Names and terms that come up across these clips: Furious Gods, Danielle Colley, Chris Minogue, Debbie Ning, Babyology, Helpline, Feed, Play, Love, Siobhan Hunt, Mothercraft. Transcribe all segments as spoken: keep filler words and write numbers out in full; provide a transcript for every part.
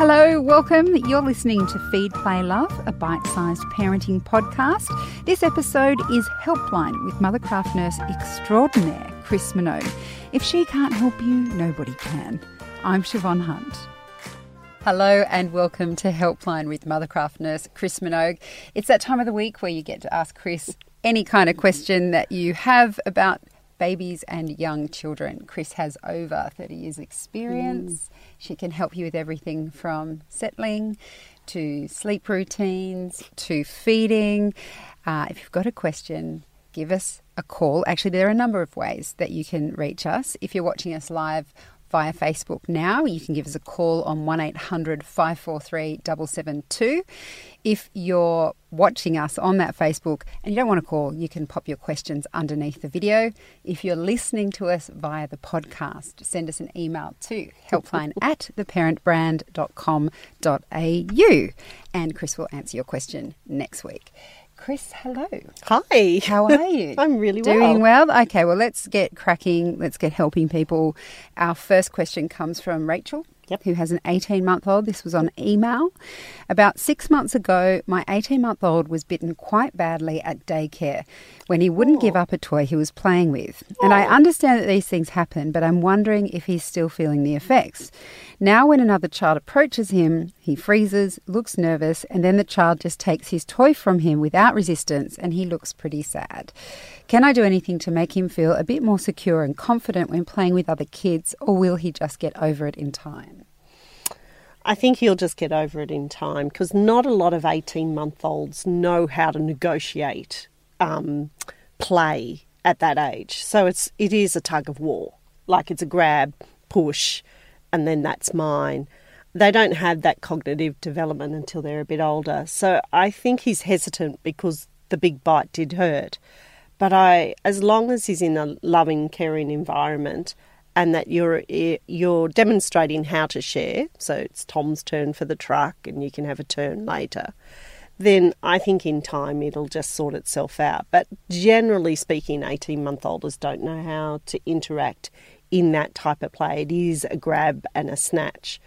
Hello, welcome. You're listening to Feed, Play, Love, a bite-sized parenting podcast. This episode is Helpline with Mothercraft nurse extraordinaire Chris Minogue. If she can't help you, nobody can. I'm Siobhan Hunt. Hello and welcome to Helpline with Mothercraft nurse Chris Minogue. It's that time of the week where you get to ask Chris any kind of question that you have about babies and young children. Chris has over thirty years experience. Mm. She can help you with everything from settling to sleep routines to feeding. Uh, if you've got a question, give us a call. Actually, there are a number of ways that you can reach us. If you're watching us live via Facebook now, you can give us a call on one eight hundred, five four three, seven seven two. If you're watching us on that Facebook and you don't want to call, you can pop your questions underneath the video. If you're listening to us via the podcast, send us an email to helpline at the parent brand dot com dot a u and Chris will answer your question next week. Chris, hello. Hi. How are you? I'm really well. Doing well? Okay, well, let's get cracking. Let's get helping people. Our first question comes from Rachel, yep. who has an eighteen-month-old. This was on email. About six months ago, my eighteen-month-old was bitten quite badly at daycare when he wouldn't oh. give up a toy he was playing with. Oh. And I understand that these things happen, but I'm wondering if he's still feeling the effects. Now when another child approaches him, he freezes, looks nervous, and then the child just takes his toy from him without resistance, and he looks pretty sad. Can I do anything to make him feel a bit more secure and confident when playing with other kids, or will he just get over it in time? I think he'll just get over it in time, because not a lot of eighteen-month-olds know how to negotiate um, play at that age. So it's it is a tug of war. Like it's a grab, push, and then that's mine. They don't have that cognitive development until they're a bit older. So I think he's hesitant because the big bite did hurt. But I, as long as he's in a loving, caring environment and that you're you're demonstrating how to share, so it's Tom's turn for the truck and you can have a turn later, then I think in time it'll just sort itself out. But generally speaking, eighteen-month-olders don't know how to interact in that type of play. It is a grab and a snatch.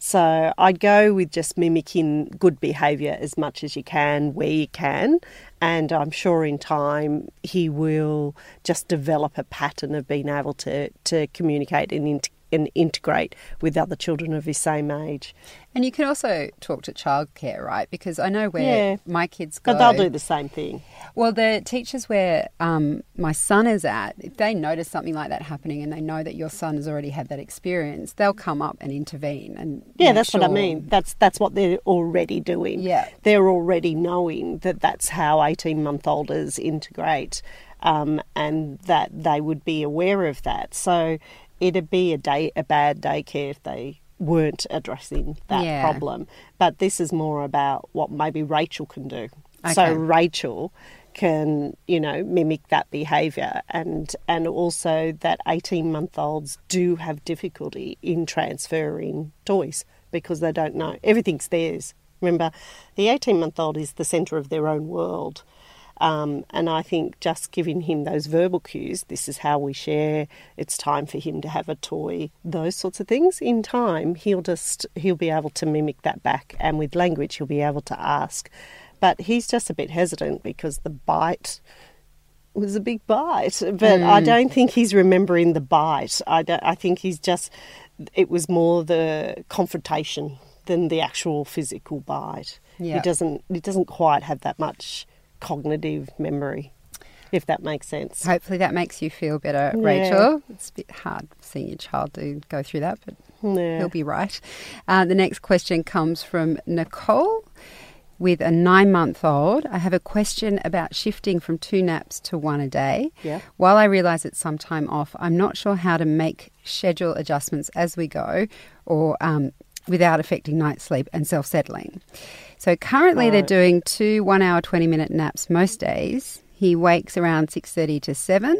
So I'd go with just mimicking good behaviour as much as you can, where you can, and I'm sure in time he will just develop a pattern of being able to, to communicate and, in, and integrate with other children of his same age. And you can also talk to childcare, right? Because I know where yeah. my kids go. But they'll do the same thing. Well, the teachers where um, my son is at, if they notice something like that happening and they know that your son has already had that experience, they'll come up and intervene. And yeah, that's sure. what I mean. That's that's what they're already doing. Yeah. They're already knowing that that's how eighteen-month-olders integrate um, and that they would be aware of that. So it'd be a, day, a bad daycare if they weren't addressing that yeah. problem. But this is more about what maybe Rachel can do. Okay. So Rachel can, you know, mimic that behaviour, and and also that eighteen-month-olds do have difficulty in transferring toys because they don't know. Everything's theirs. Remember, the eighteen-month-old is the centre of their own world. Um, and I think just giving him those verbal cues, this is how we share, it's time for him to have a toy, those sorts of things, in time he'll just, he'll be able to mimic that back, and with language he'll be able to ask. But he's just a bit hesitant because the bite was a big bite, but mm. I don't think he's remembering the bite. I, don't, I think he's just, it was more the confrontation than the actual physical bite. Yep. He doesn't, he doesn't quite have that much cognitive memory, if that makes sense. Hopefully that makes you feel better, yeah. Rachel. It's a bit hard seeing your child do go through that, but yeah. he'll be right. Uh, the next question comes from Nicole with a nine-month-old. I have a question about shifting from two naps to one a day. Yeah. While I realise it's some time off, I'm not sure how to make schedule adjustments as we go or um, without affecting night sleep and self-settling. So currently right. they're doing two one-hour, twenty-minute naps most days. He wakes around six thirty to seven.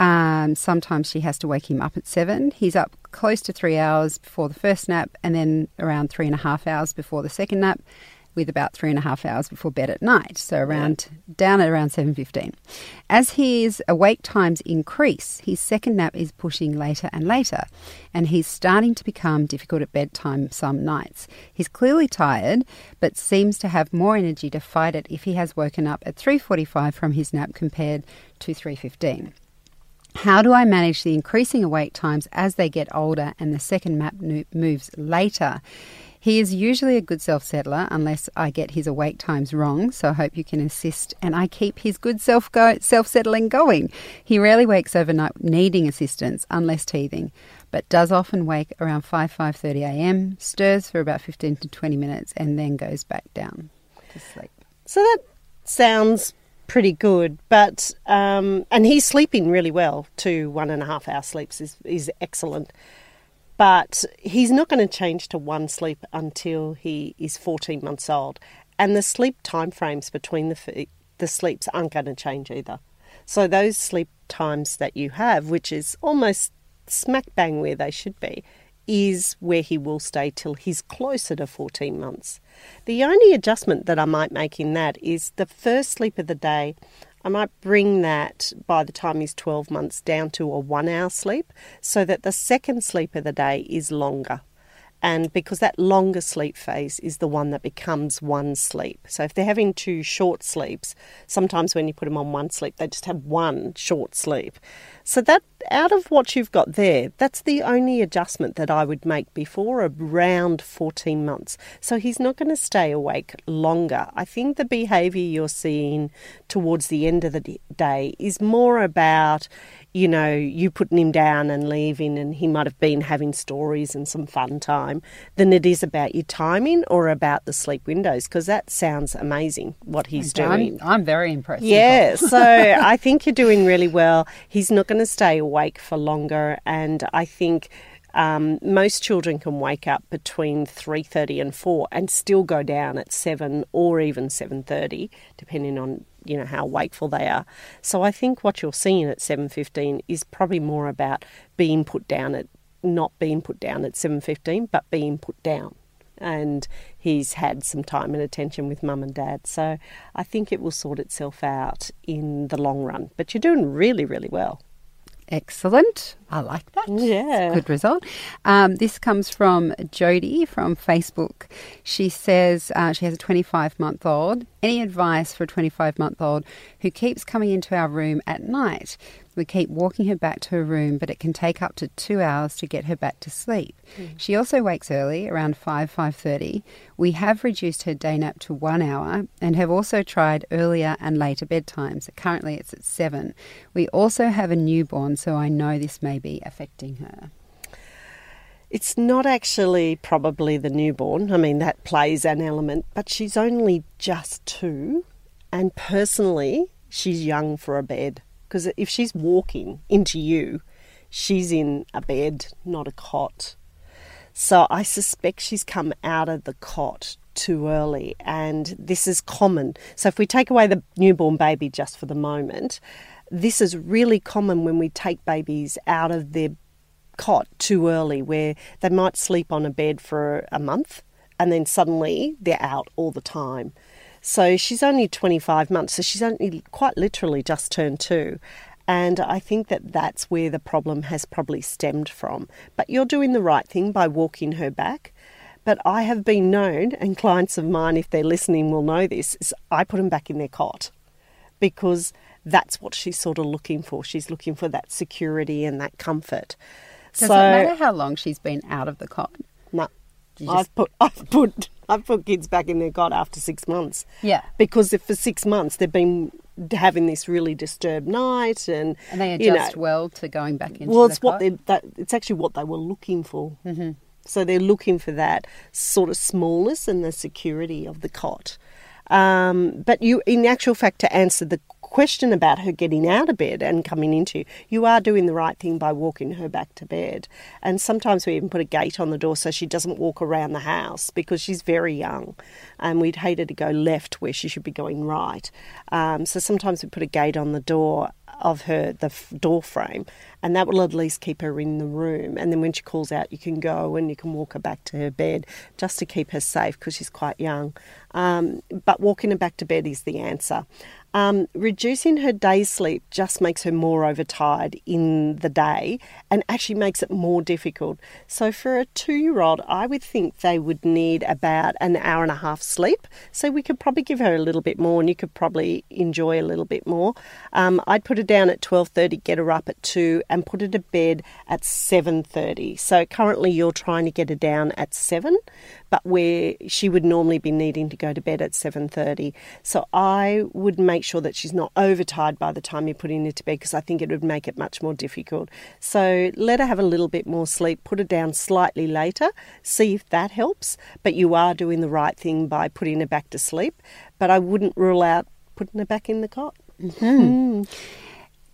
Um, sometimes she has to wake him up at seven. He's up close to three hours before the first nap and then around three and a half hours before the second nap. with about three and a half hours before bed at night, so around yeah. down at around seven fifteen. As his awake times increase, his second nap is pushing later and later, and he's starting to become difficult at bedtime some nights. He's clearly tired, but seems to have more energy to fight it if he has woken up at three forty-five from his nap compared to three fifteen. How do I manage the increasing awake times as they get older and the second nap moves later? He is usually a good self-settler unless I get his awake times wrong, so I hope you can assist and I keep his good self go- self-settling going. He rarely wakes overnight needing assistance unless teething, but does often wake around five, five thirty a.m., stirs for about fifteen to twenty minutes and then goes back down to sleep. So that sounds pretty good, but um, and he's sleeping really well too. One and a half hour sleeps is, is excellent. But he's not going to change to one sleep until he is fourteen months old. And the sleep timeframes between the the sleeps aren't going to change either. So those sleep times that you have, which is almost smack bang where they should be, is where he will stay till he's closer to fourteen months. The only adjustment that I might make in that is the first sleep of the day, I might bring that by the time he's twelve months down to a one-hour sleep so that the second sleep of the day is longer. And because that longer sleep phase is the one that becomes one sleep. So if they're having two short sleeps, sometimes when you put them on one sleep, they just have one short sleep. So that out of what you've got there, that's the only adjustment that I would make before around fourteen months. So he's not going to stay awake longer. I think the behaviour you're seeing towards the end of the day is more about, you know, you putting him down and leaving and he might have been having stories and some fun time than it is about your timing or about the sleep windows, because that sounds amazing what he's okay, doing. I'm, I'm very impressed. Yeah, so I think you're doing really well. He's not going to stay awake for longer, and I think um, most children can wake up between three thirty and four and still go down at seven or even seven thirty, depending on, you know, how wakeful they are. So I think what you're seeing at seven fifteen is probably more about being put down at, not being put down at seven fifteen, but being put down. And he's had some time and attention with mum and dad. So I think it will sort itself out in the long run. But you're doing really, really well. Excellent. I like that. Yeah. Good result. Um, this comes from Jodie from Facebook. She says uh, she has a twenty-five-month-old. Any advice for a twenty-five-month-old who keeps coming into our room at night? We keep walking her back to her room, but it can take up to two hours to get her back to sleep. Mm. She also wakes early, around five, five thirty. We have reduced her day nap to one hour and have also tried earlier and later bedtimes. Currently, it's at seven. We also have a newborn, so I know this may be affecting her. It's not actually probably the newborn. I mean, that plays an element, but she's only just two, and personally, she's young for a bed. Because if she's walking into you, she's in a bed, not a cot. So I suspect she's come out of the cot too early, and this is common. So if we take away the newborn baby just for the moment, this is really common when we take babies out of their cot too early, where they might sleep on a bed for a month and then suddenly they're out all the time. So she's only twenty-five months, so she's only quite literally just turned two. And I think that that's where the problem has probably stemmed from. But you're doing the right thing by walking her back. But I have been known, and clients of mine, if they're listening, will know this, is I put them back in their cot because that's what she's sort of looking for. She's looking for that security and that comfort. Does so, it matter how long she's been out of the cot? No. Just... I've put... I've put I've put kids back in their cot after six months. Yeah. Because if for six months they've been having this really disturbed night and... And they adjust you know, well to going back into well, the it's cot. Well, that, it's actually what they were looking for. Mm-hmm. So they're looking for that sort of smallness and the security of the cot. Um, but you, in actual fact, to answer the question about her getting out of bed and coming into, you are doing the right thing by walking her back to bed. And sometimes we even put a gate on the door so she doesn't walk around the house because she's very young and we'd hate her to go left where she should be going right. Um, so sometimes we put a gate on the door. of her, the door frame, and that will at least keep her in the room. And then when she calls out, you can go and you can walk her back to her bed just to keep her safe because she's quite young. Um, but walking her back to bed is the answer. Um, reducing her day's sleep just makes her more overtired in the day and actually makes it more difficult. So for a two-year-old, I would think they would need about an hour and a half sleep. So we could probably give her a little bit more and you could probably enjoy a little bit more. Um, I'd put her down at twelve thirty, get her up at two and put her to bed at seven thirty. So currently you're trying to get her down at seven, but where she would normally be needing to go to bed at seven thirty. So I would make sure that she's not overtired by the time you're putting her to bed, because I think it would make it much more difficult. So let her have a little bit more sleep, put her down slightly later, see if that helps. But you are doing the right thing by putting her back to sleep. But I wouldn't rule out putting her back in the cot. Mm-hmm. Mm.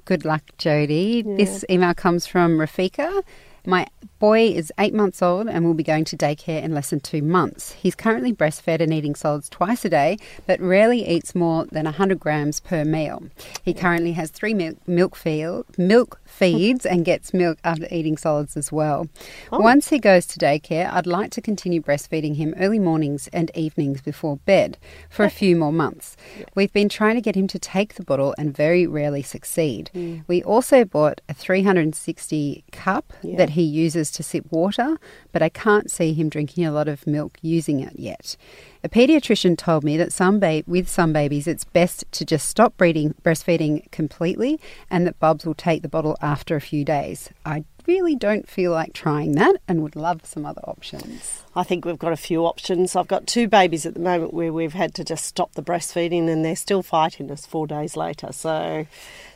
Good luck, Jodie. Yeah. This email comes from Rafika. My boy is eight months old and will be going to daycare in less than two months. He's currently breastfed and eating solids twice a day, but rarely eats more than one hundred grams per meal. He currently has three milk, milk, feel, milk feeds and gets milk after eating solids as well. Oh. Once he goes to daycare, I'd like to continue breastfeeding him early mornings and evenings before bed for a few more months. We've been trying to get him to take the bottle and very rarely succeed. Mm. We also bought a three hundred sixty cup yeah. that he uses to sip water, but I can't see him drinking a lot of milk using it yet. A pediatrician told me that some ba- with some babies it's best to just stop breeding, breastfeeding completely and that Bubs will take the bottle after a few days. I really don't feel like trying that and would love some other options. I think we've got a few options. I've got two babies at the moment where we've had to just stop the breastfeeding and they're still fighting us four days later. So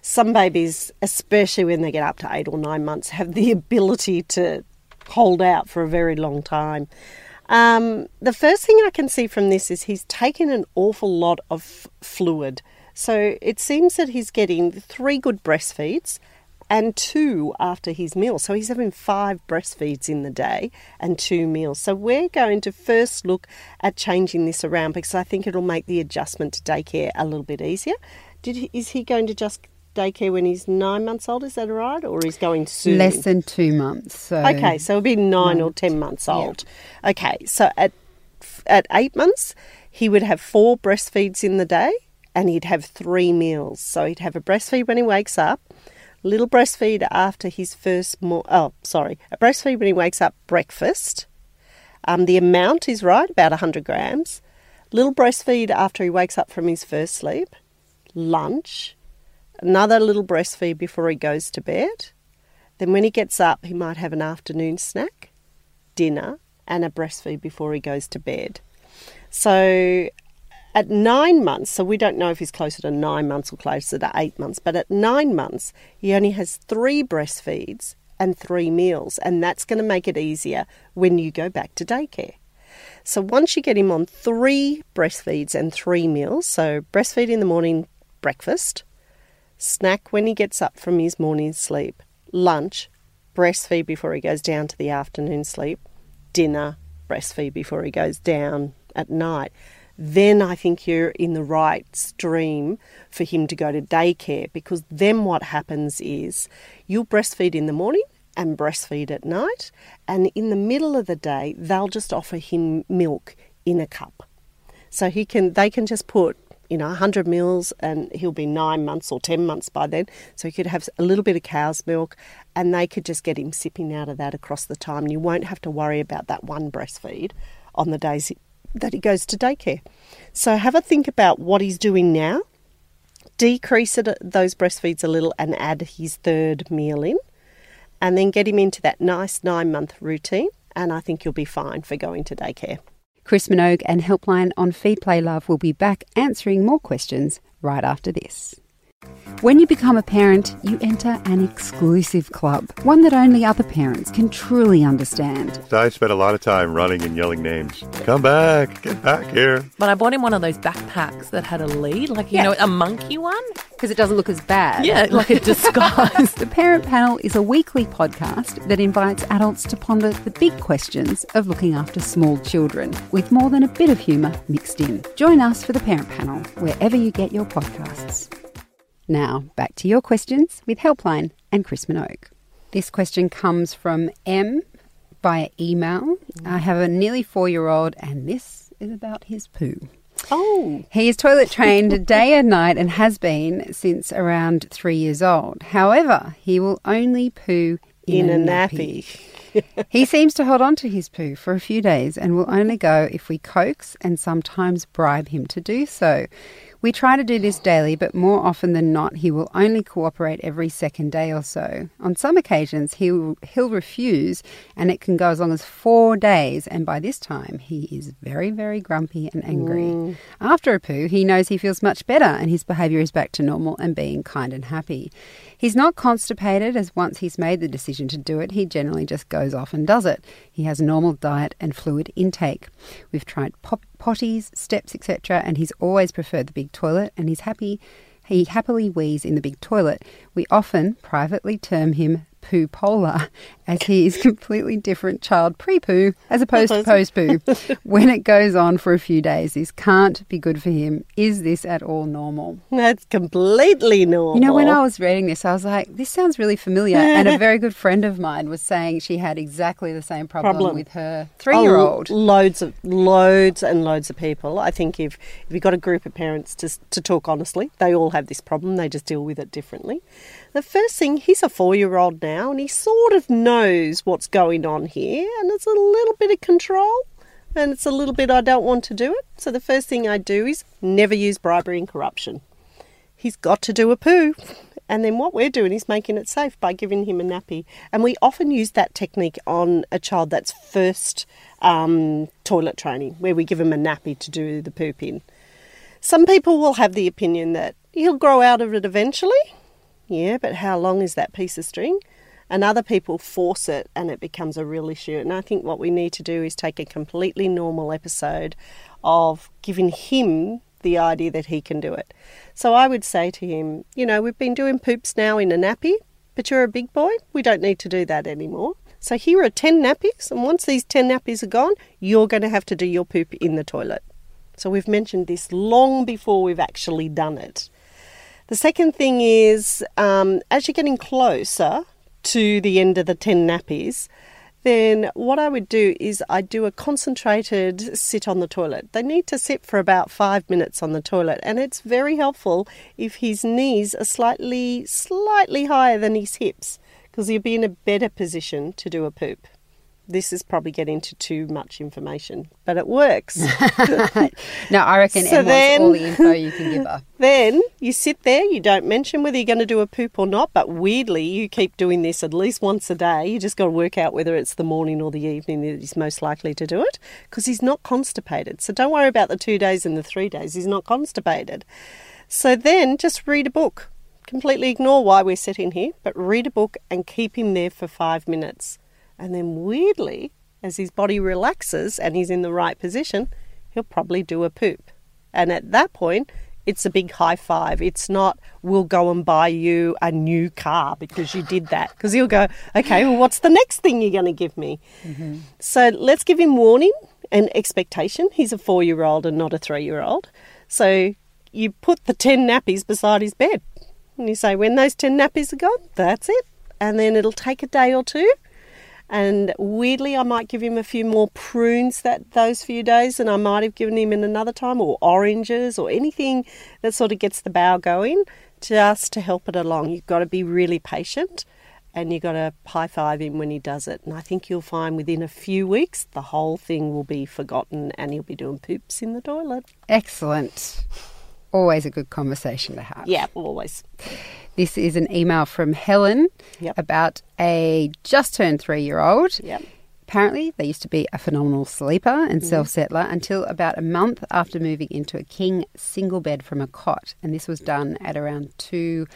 some babies, especially when they get up to eight or nine months, have the ability to hold out for a very long time. Um, the first thing I can see from this is he's taken an awful lot of fluid. So it seems that he's getting three good breastfeeds and two after his meal. So he's having five breastfeeds in the day and two meals. So we're going to first look at changing this around because I think it'll make the adjustment to daycare a little bit easier. Did he, is he going to just daycare when he's nine months old, is that right? Or he's going soon? Less than two months. So okay, so it'll be nine months. Or ten months old. Yeah. Okay, so at at eight months, he would have four breastfeeds in the day and he'd have three meals. So he'd have a breastfeed when he wakes up, little breastfeed after his first more. Oh, sorry, a breastfeed when he wakes up, breakfast. Um, the amount is right, about one hundred grams. Little breastfeed after he wakes up from his first sleep, lunch, another little breastfeed before he goes to bed. Then when he gets up, he might have an afternoon snack, dinner, and a breastfeed before he goes to bed. So at nine months, so we don't know if he's closer to nine months or closer to eight months, but at nine months, he only has three breastfeeds and three meals, and that's going to make it easier when you go back to daycare. So once you get him on three breastfeeds and three meals, so breastfeed in the morning, breakfast, snack when he gets up from his morning sleep, lunch, breastfeed before he goes down to the afternoon sleep, dinner, breastfeed before he goes down at night, then I think you're in the right stream for him to go to daycare, because then what happens is you'll breastfeed in the morning and breastfeed at night, and in the middle of the day they'll just offer him milk in a cup. So he can they can just put you know, one hundred mils, and he'll be nine months or ten months by then. So he could have a little bit of cow's milk and they could just get him sipping out of that across the time. And you won't have to worry about that one breastfeed on the days that he goes to daycare. So have a think about what he's doing now. Decrease it, those breastfeeds a little, and add his third meal in. And then get him into that nice nine-month routine, and I think you'll be fine for going to daycare. Chris Minogue and Helpline on Feed, Play, Love will be back answering more questions right after this. When you become a parent, you enter an exclusive club, one that only other parents can truly understand. So I spent a lot of time running and yelling names. Come back, get back here. But I bought him one of those backpacks that had a lead, like, you yeah. know, a monkey one. Because it doesn't look as bad. Yeah, like a disguise. The Parent Panel is a weekly podcast that invites adults to ponder the big questions of looking after small children, with more than a bit of humour mixed in. Join us for The Parent Panel, wherever you get your podcasts. Now, back to your questions with Helpline and Chris Minogue. This question comes from M via email. I have a nearly four-year-old, and this is about his poo. Oh. He is toilet trained day and night and has been since around three years old. However, he will only poo in, in a, a nappy. nappy. He seems to hold on to his poo for a few days and will only go if we coax and sometimes bribe him to do so. We try to do this daily, but more often than not, he will only cooperate every second day or so. On some occasions, he'll, he'll refuse, and it can go as long as four days, and by this time, he is very, very grumpy and angry. Mm. After a poo, he knows he feels much better, and his behaviour is back to normal and being kind and happy. He's not constipated, as once he's made the decision to do it, he generally just goes off and does it. He has normal diet and fluid intake. We've tried pop potties, steps, et cetera, and he's always preferred the big toilet, and he's happy. He happily wheezes in the big toilet. We often privately term him poo polar, as he is completely different child pre-poo as opposed to post-poo. When it goes on for a few days, this can't be good for him. Is this at all normal? That's completely normal. You know, when I was reading this, I was like, this sounds really familiar. And a very good friend of mine was saying she had exactly the same problem, problem. with her three-year-old. Oh, loads of loads and loads of people. I think if, if you've got a group of parents to, to talk honestly, they all have this problem. They just deal with it differently. The first thing, he's a four-year-old now. Now, and he sort of knows what's going on here, and it's a little bit of control, and it's a little bit I don't want to do it. So the first thing I do is never use bribery and corruption. He's got to do a poo, and then what we're doing is making it safe by giving him a nappy, and we often use that technique on a child that's first um, toilet training, where we give him a nappy to do the poop in. Some people will have the opinion that he'll grow out of it eventually. Yeah, but how long is that piece of string? And other people force it and it becomes a real issue. And I think what we need to do is take a completely normal episode of giving him the idea that he can do it. So I would say to him, you know, we've been doing poops now in a nappy, but you're a big boy. We don't need to do that anymore. So here are ten nappies, and once these ten nappies are gone, you're going to have to do your poop in the toilet. So we've mentioned this long before we've actually done it. The second thing is, um, as you're getting closer to the end of the ten nappies, then what I would do is I do a concentrated sit on the toilet. They need to sit for about five minutes on the toilet, and it's very helpful if his knees are slightly, slightly higher than his hips, because he'll be in a better position to do a poop. This is probably getting to too much information, but it works. No, I reckon so. Em then, wants all the info you can give her. Then you sit there, you don't mention whether you're going to do a poop or not, but weirdly you keep doing this at least once a day. You just got to work out whether it's the morning or the evening that he's most likely to do it, because he's not constipated. So don't worry about the two days and the three days. He's not constipated. So then just read a book. Completely ignore why we're sitting here, but read a book and keep him there for five minutes. And then weirdly, as his body relaxes and he's in the right position, he'll probably do a poop. And at that point, it's a big high five. It's not, we'll go and buy you a new car because you did that. Because he'll go, okay, well, what's the next thing you're going to give me? Mm-hmm. So let's give him warning and expectation. He's a four-year-old and not a three-year-old. So you put the ten nappies beside his bed. And you say, when those ten nappies are gone, that's it. And then it'll take a day or two. And weirdly, I might give him a few more prunes that those few days than I might have given him in another time, or oranges or anything that sort of gets the bowel going, just to help it along. You've got to be really patient, and you've got to high-five him when he does it. And I think you'll find within a few weeks, the whole thing will be forgotten and he'll be doing poops in the toilet. Excellent. Always a good conversation to have. Yeah, always. This is an email from Helen yep. about a just-turned three-year-old. Yep. Apparently, they used to be a phenomenal sleeper and mm. self-settler until about a month after moving into a king single bed from a cot. And this was done at around two,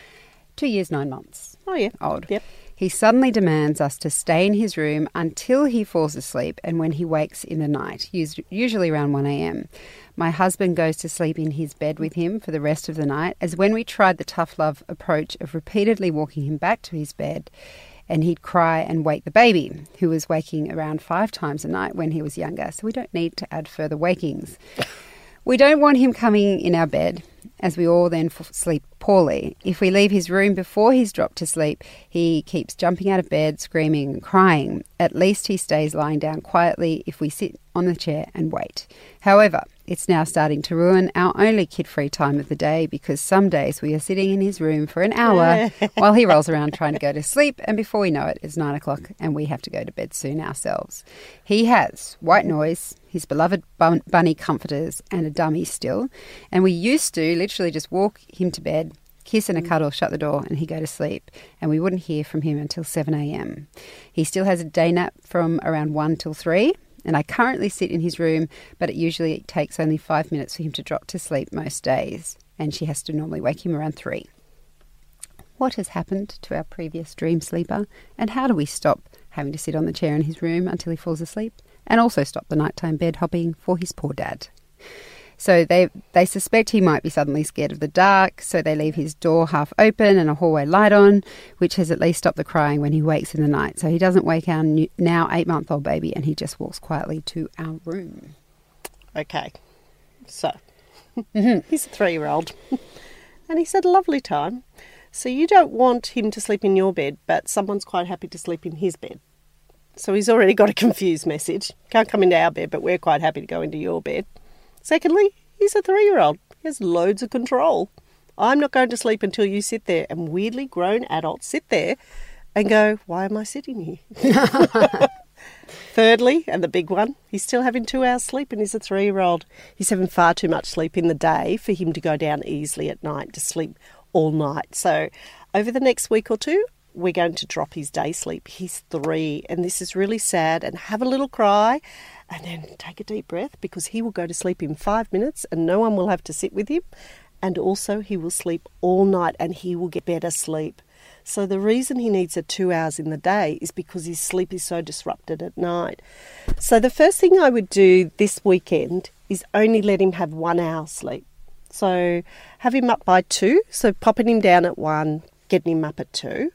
two years, nine months oh, yeah. old. Yep. He suddenly demands us to stay in his room until he falls asleep and when he wakes in the night, usually around one a.m. My husband goes to sleep in his bed with him for the rest of the night, as when we tried the tough love approach of repeatedly walking him back to his bed, and he'd cry and wake the baby, who was waking around five times a night when he was younger, so we don't need to add further wakings. We don't want him coming in our bed. as we all then f- sleep poorly. If we leave his room before he's dropped to sleep, he keeps jumping out of bed, screaming and crying. At least he stays lying down quietly if we sit on the chair and wait. However, it's now starting to ruin our only kid-free time of the day, because some days we are sitting in his room for an hour while he rolls around trying to go to sleep, and before we know it, it's nine o'clock and we have to go to bed soon ourselves. He has white noise, his beloved bun- bunny comforters and a dummy still, and we used to literally just walk him to bed, kiss and a cuddle, shut the door, and he'd go to sleep, and we wouldn't hear from him until seven a.m. He still has a day nap from around one till three, and I currently sit in his room, but it usually takes only five minutes for him to drop to sleep most days, and she has to normally wake him around three. What has happened to our previous dream sleeper, and how do we stop having to sit on the chair in his room until he falls asleep, and also stop the nighttime bed hopping for his poor dad? So they they suspect he might be suddenly scared of the dark, so they leave his door half open and a hallway light on, which has at least stopped the crying when he wakes in the night. So he doesn't wake our new, now eight-month-old baby, and he just walks quietly to our room. Okay. So mm-hmm. He's a three-year-old, and he's had a lovely time. So you don't want him to sleep in your bed, but someone's quite happy to sleep in his bed. So he's already got a confused message. Can't come into our bed, but we're quite happy to go into your bed. Secondly, he's a three-year-old. He has loads of control. I'm not going to sleep until you sit there. And weirdly, grown adults sit there and go, why am I sitting here? Thirdly, and the big one, he's still having two hours sleep and he's a three-year-old. He's having far too much sleep in the day for him to go down easily at night to sleep all night. So over the next week or two, we're going to drop his day sleep. He's three, and this is really sad. And have a little cry and then take a deep breath, because he will go to sleep in five minutes and no one will have to sit with him. And also he will sleep all night and he will get better sleep. So the reason he needs the two hours in the day is because his sleep is so disrupted at night. So the first thing I would do this weekend is only let him have one hour sleep. So have him up by two. So popping him down at one, getting him up at two,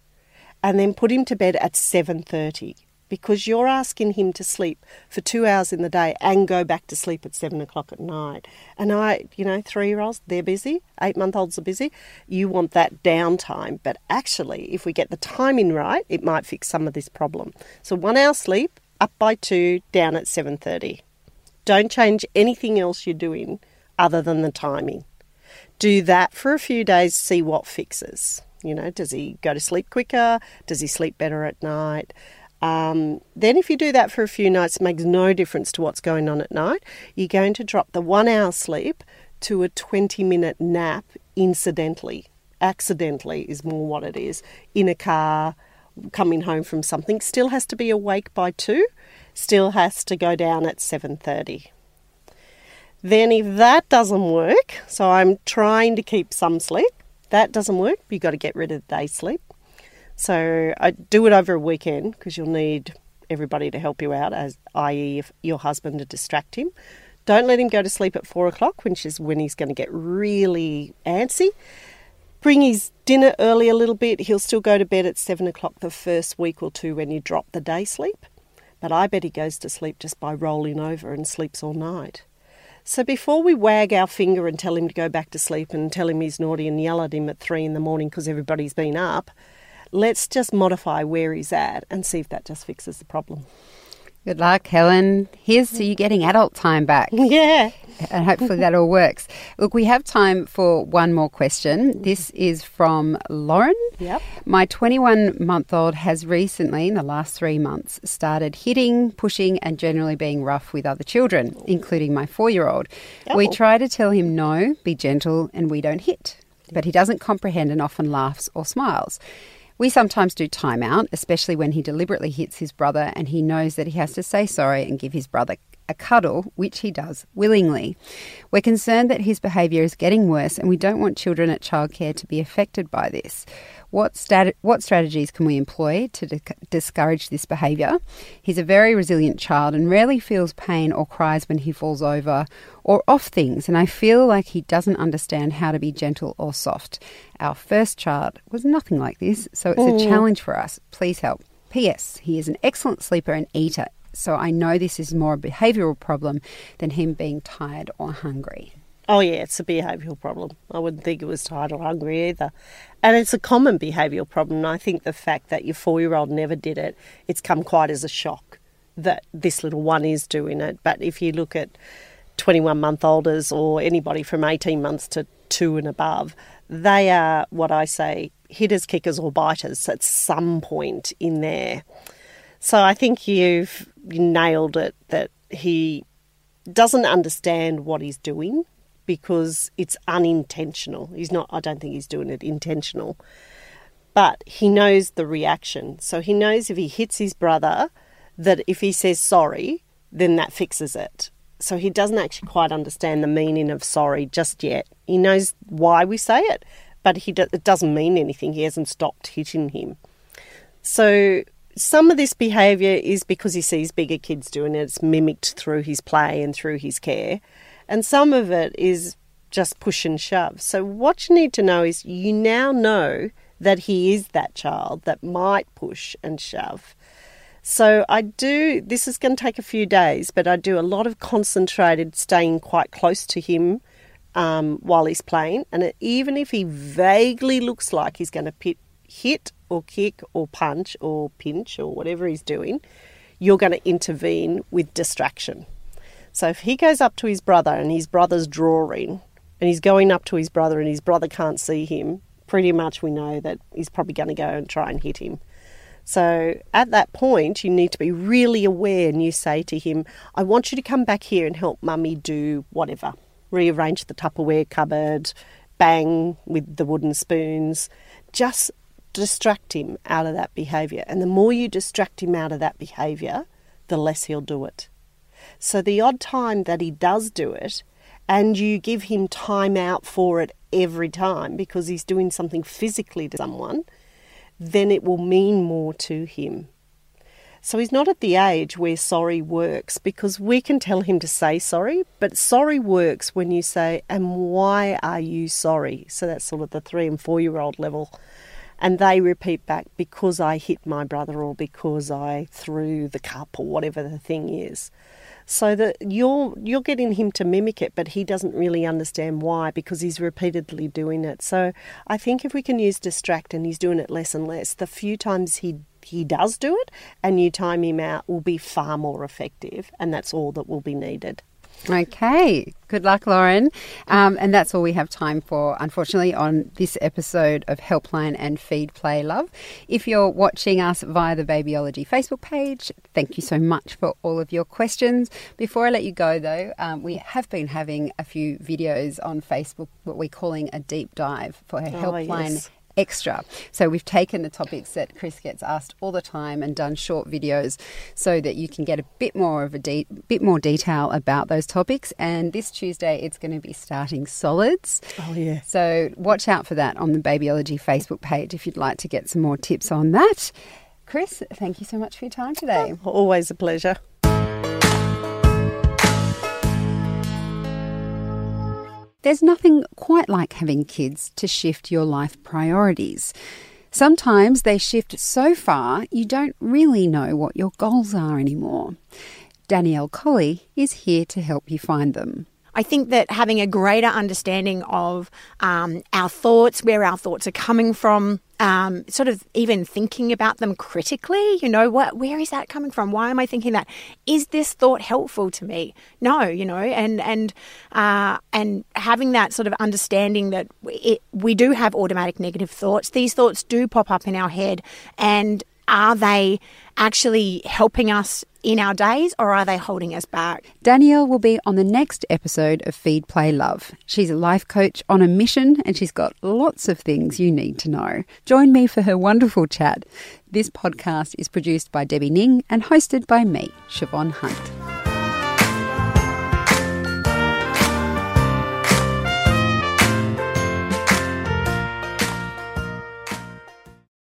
and then put him to bed at seven thirty, because you're asking him to sleep for two hours in the day and go back to sleep at seven o'clock at night. And I, you know, three-year-olds, they're busy. Eight-month-olds are busy. You want that downtime. But actually, if we get the timing right, it might fix some of this problem. So one hour sleep, up by two, down at seven thirty. Don't change anything else you're doing other than the timing. Do that for a few days, see what fixes. You know, does he go to sleep quicker? Does he sleep better at night? Um, then if you do that for a few nights, it makes no difference to what's going on at night. You're going to drop the one hour sleep to a twenty minute nap incidentally. Accidentally is more what it is. In a car, coming home from something. Still has to be awake by two. Still has to go down at seven thirty. Then if that doesn't work, so I'm trying to keep some sleep. That doesn't work. You've got to get rid of the day sleep. So I do it over a weekend, because you'll need everybody to help you out, as that is if your husband, to distract him. Don't let him go to sleep at four o'clock, which is when he's going to get really antsy. Bring his dinner early a little bit. He'll still go to bed at seven o'clock the first week or two when you drop the day sleep. But I bet he goes to sleep just by rolling over and sleeps all night. So before we wag our finger and tell him to go back to sleep and tell him he's naughty and yell at him at three in the morning because everybody's been up, let's just modify where he's at and see if that just fixes the problem. Good luck, Helen. Here's to you getting adult time back. Yeah. And hopefully that all works. Look, we have time for one more question. This is from Lauren. Yep. My twenty-one-month-old has recently, in the last three months, started hitting, pushing and generally being rough with other children, including my four-year-old. Oh. We try to tell him no, be gentle and we don't hit. But he doesn't comprehend and often laughs or smiles. We sometimes do time out, especially when he deliberately hits his brother and he knows that he has to say sorry and give his brother a cuddle, which he does willingly. We're concerned that his behaviour is getting worse and we don't want children at childcare to be affected by this. What stat- what strategies can we employ to di- discourage this behaviour? He's a very resilient child and rarely feels pain or cries when he falls over or off things, and I feel like he doesn't understand how to be gentle or soft. Our first child was nothing like this, so it's mm. a challenge for us. Please help. P S. He is an excellent sleeper and eater, so I know this is more a behavioural problem than him being tired or hungry. Oh yeah, it's a behavioural problem. I wouldn't think it was tired or hungry either. And it's a common behavioural problem. And I think the fact that your four-year-old never did it, it's come quite as a shock that this little one is doing it. But if you look at twenty-one-month-olders or anybody from eighteen months to two and above, they are what I say hitters, kickers or biters at some point in there. So I think you've nailed it that he doesn't understand what he's doing, because it's unintentional. He's not, I don't think he's doing it intentional. But he knows the reaction. So he knows if he hits his brother, that if he says sorry, then that fixes it. So he doesn't actually quite understand the meaning of sorry just yet. He knows why we say it, but he do, it doesn't mean anything. He hasn't stopped hitting him. So some of this behaviour is because he sees bigger kids doing it. It's mimicked through his play and through his care. And some of it is just push and shove. So what you need to know is you now know that he is that child that might push and shove. So I do, this is going to take a few days, but I do a lot of concentrated staying quite close to him um, while he's playing. And it, even if he vaguely looks like he's going to pit, hit or kick or punch or pinch or whatever he's doing, you're going to intervene with distraction. So if he goes up to his brother and his brother's drawing and he's going up to his brother and his brother can't see him, pretty much we know that he's probably going to go and try and hit him. So at that point, you need to be really aware and you say to him, I want you to come back here and help Mummy do whatever. Rearrange the Tupperware cupboard, bang with the wooden spoons. Just distract him out of that behaviour. And the more you distract him out of that behaviour, the less he'll do it. So the odd time that he does do it, and you give him time out for it every time because he's doing something physically to someone, then it will mean more to him. So he's not at the age where sorry works, because we can tell him to say sorry, but sorry works when you say, and why are you sorry? So that's sort of the three and four-year-old level. And they repeat back, because I hit my brother or because I threw the cup or whatever the thing is. So that you're you're getting him to mimic it, but he doesn't really understand why because he's repeatedly doing it. So I think if we can use distract and he's doing it less and less, the few times he, he does do it and you time him out will be far more effective, and that's all that will be needed. Okay. Good luck, Lauren. Um, and that's all we have time for, unfortunately, on this episode of Helpline and Feed, Play, Love. If you're watching us via the Babyology Facebook page, thank you so much for all of your questions. Before I let you go, though, um, we have been having a few videos on Facebook, what we're calling a deep dive for her oh, Helpline yes. Extra. So we've taken the topics that Chris gets asked all the time and done short videos so that you can get a bit more of a de- bit more detail about those topics. And this Tuesday, it's going to be starting solids. Oh yeah. So watch out for that on the Babyology Facebook page if you'd like to get some more tips on that. Chris, thank you so much for your time today. Oh, always a pleasure. There's nothing quite like having kids to shift your life priorities. Sometimes they shift so far you don't really know what your goals are anymore. Danielle Colley is here to help you find them. I think that having a greater understanding of um, our thoughts, where our thoughts are coming from, um, sort of even thinking about them critically, you know, what, where is that coming from? Why am I thinking that? Is this thought helpful to me? No, you know, and and uh, and having that sort of understanding that it, we do have automatic negative thoughts. These thoughts do pop up in our head, and are they actually helping us in our days, or are they holding us back? Danielle will be on the next episode of Feed, Play, Love. She's a life coach on a mission and she's got lots of things you need to know. Join me for her wonderful chat. This podcast is produced by Debbie Ning and hosted by me, Siobhan Hunt.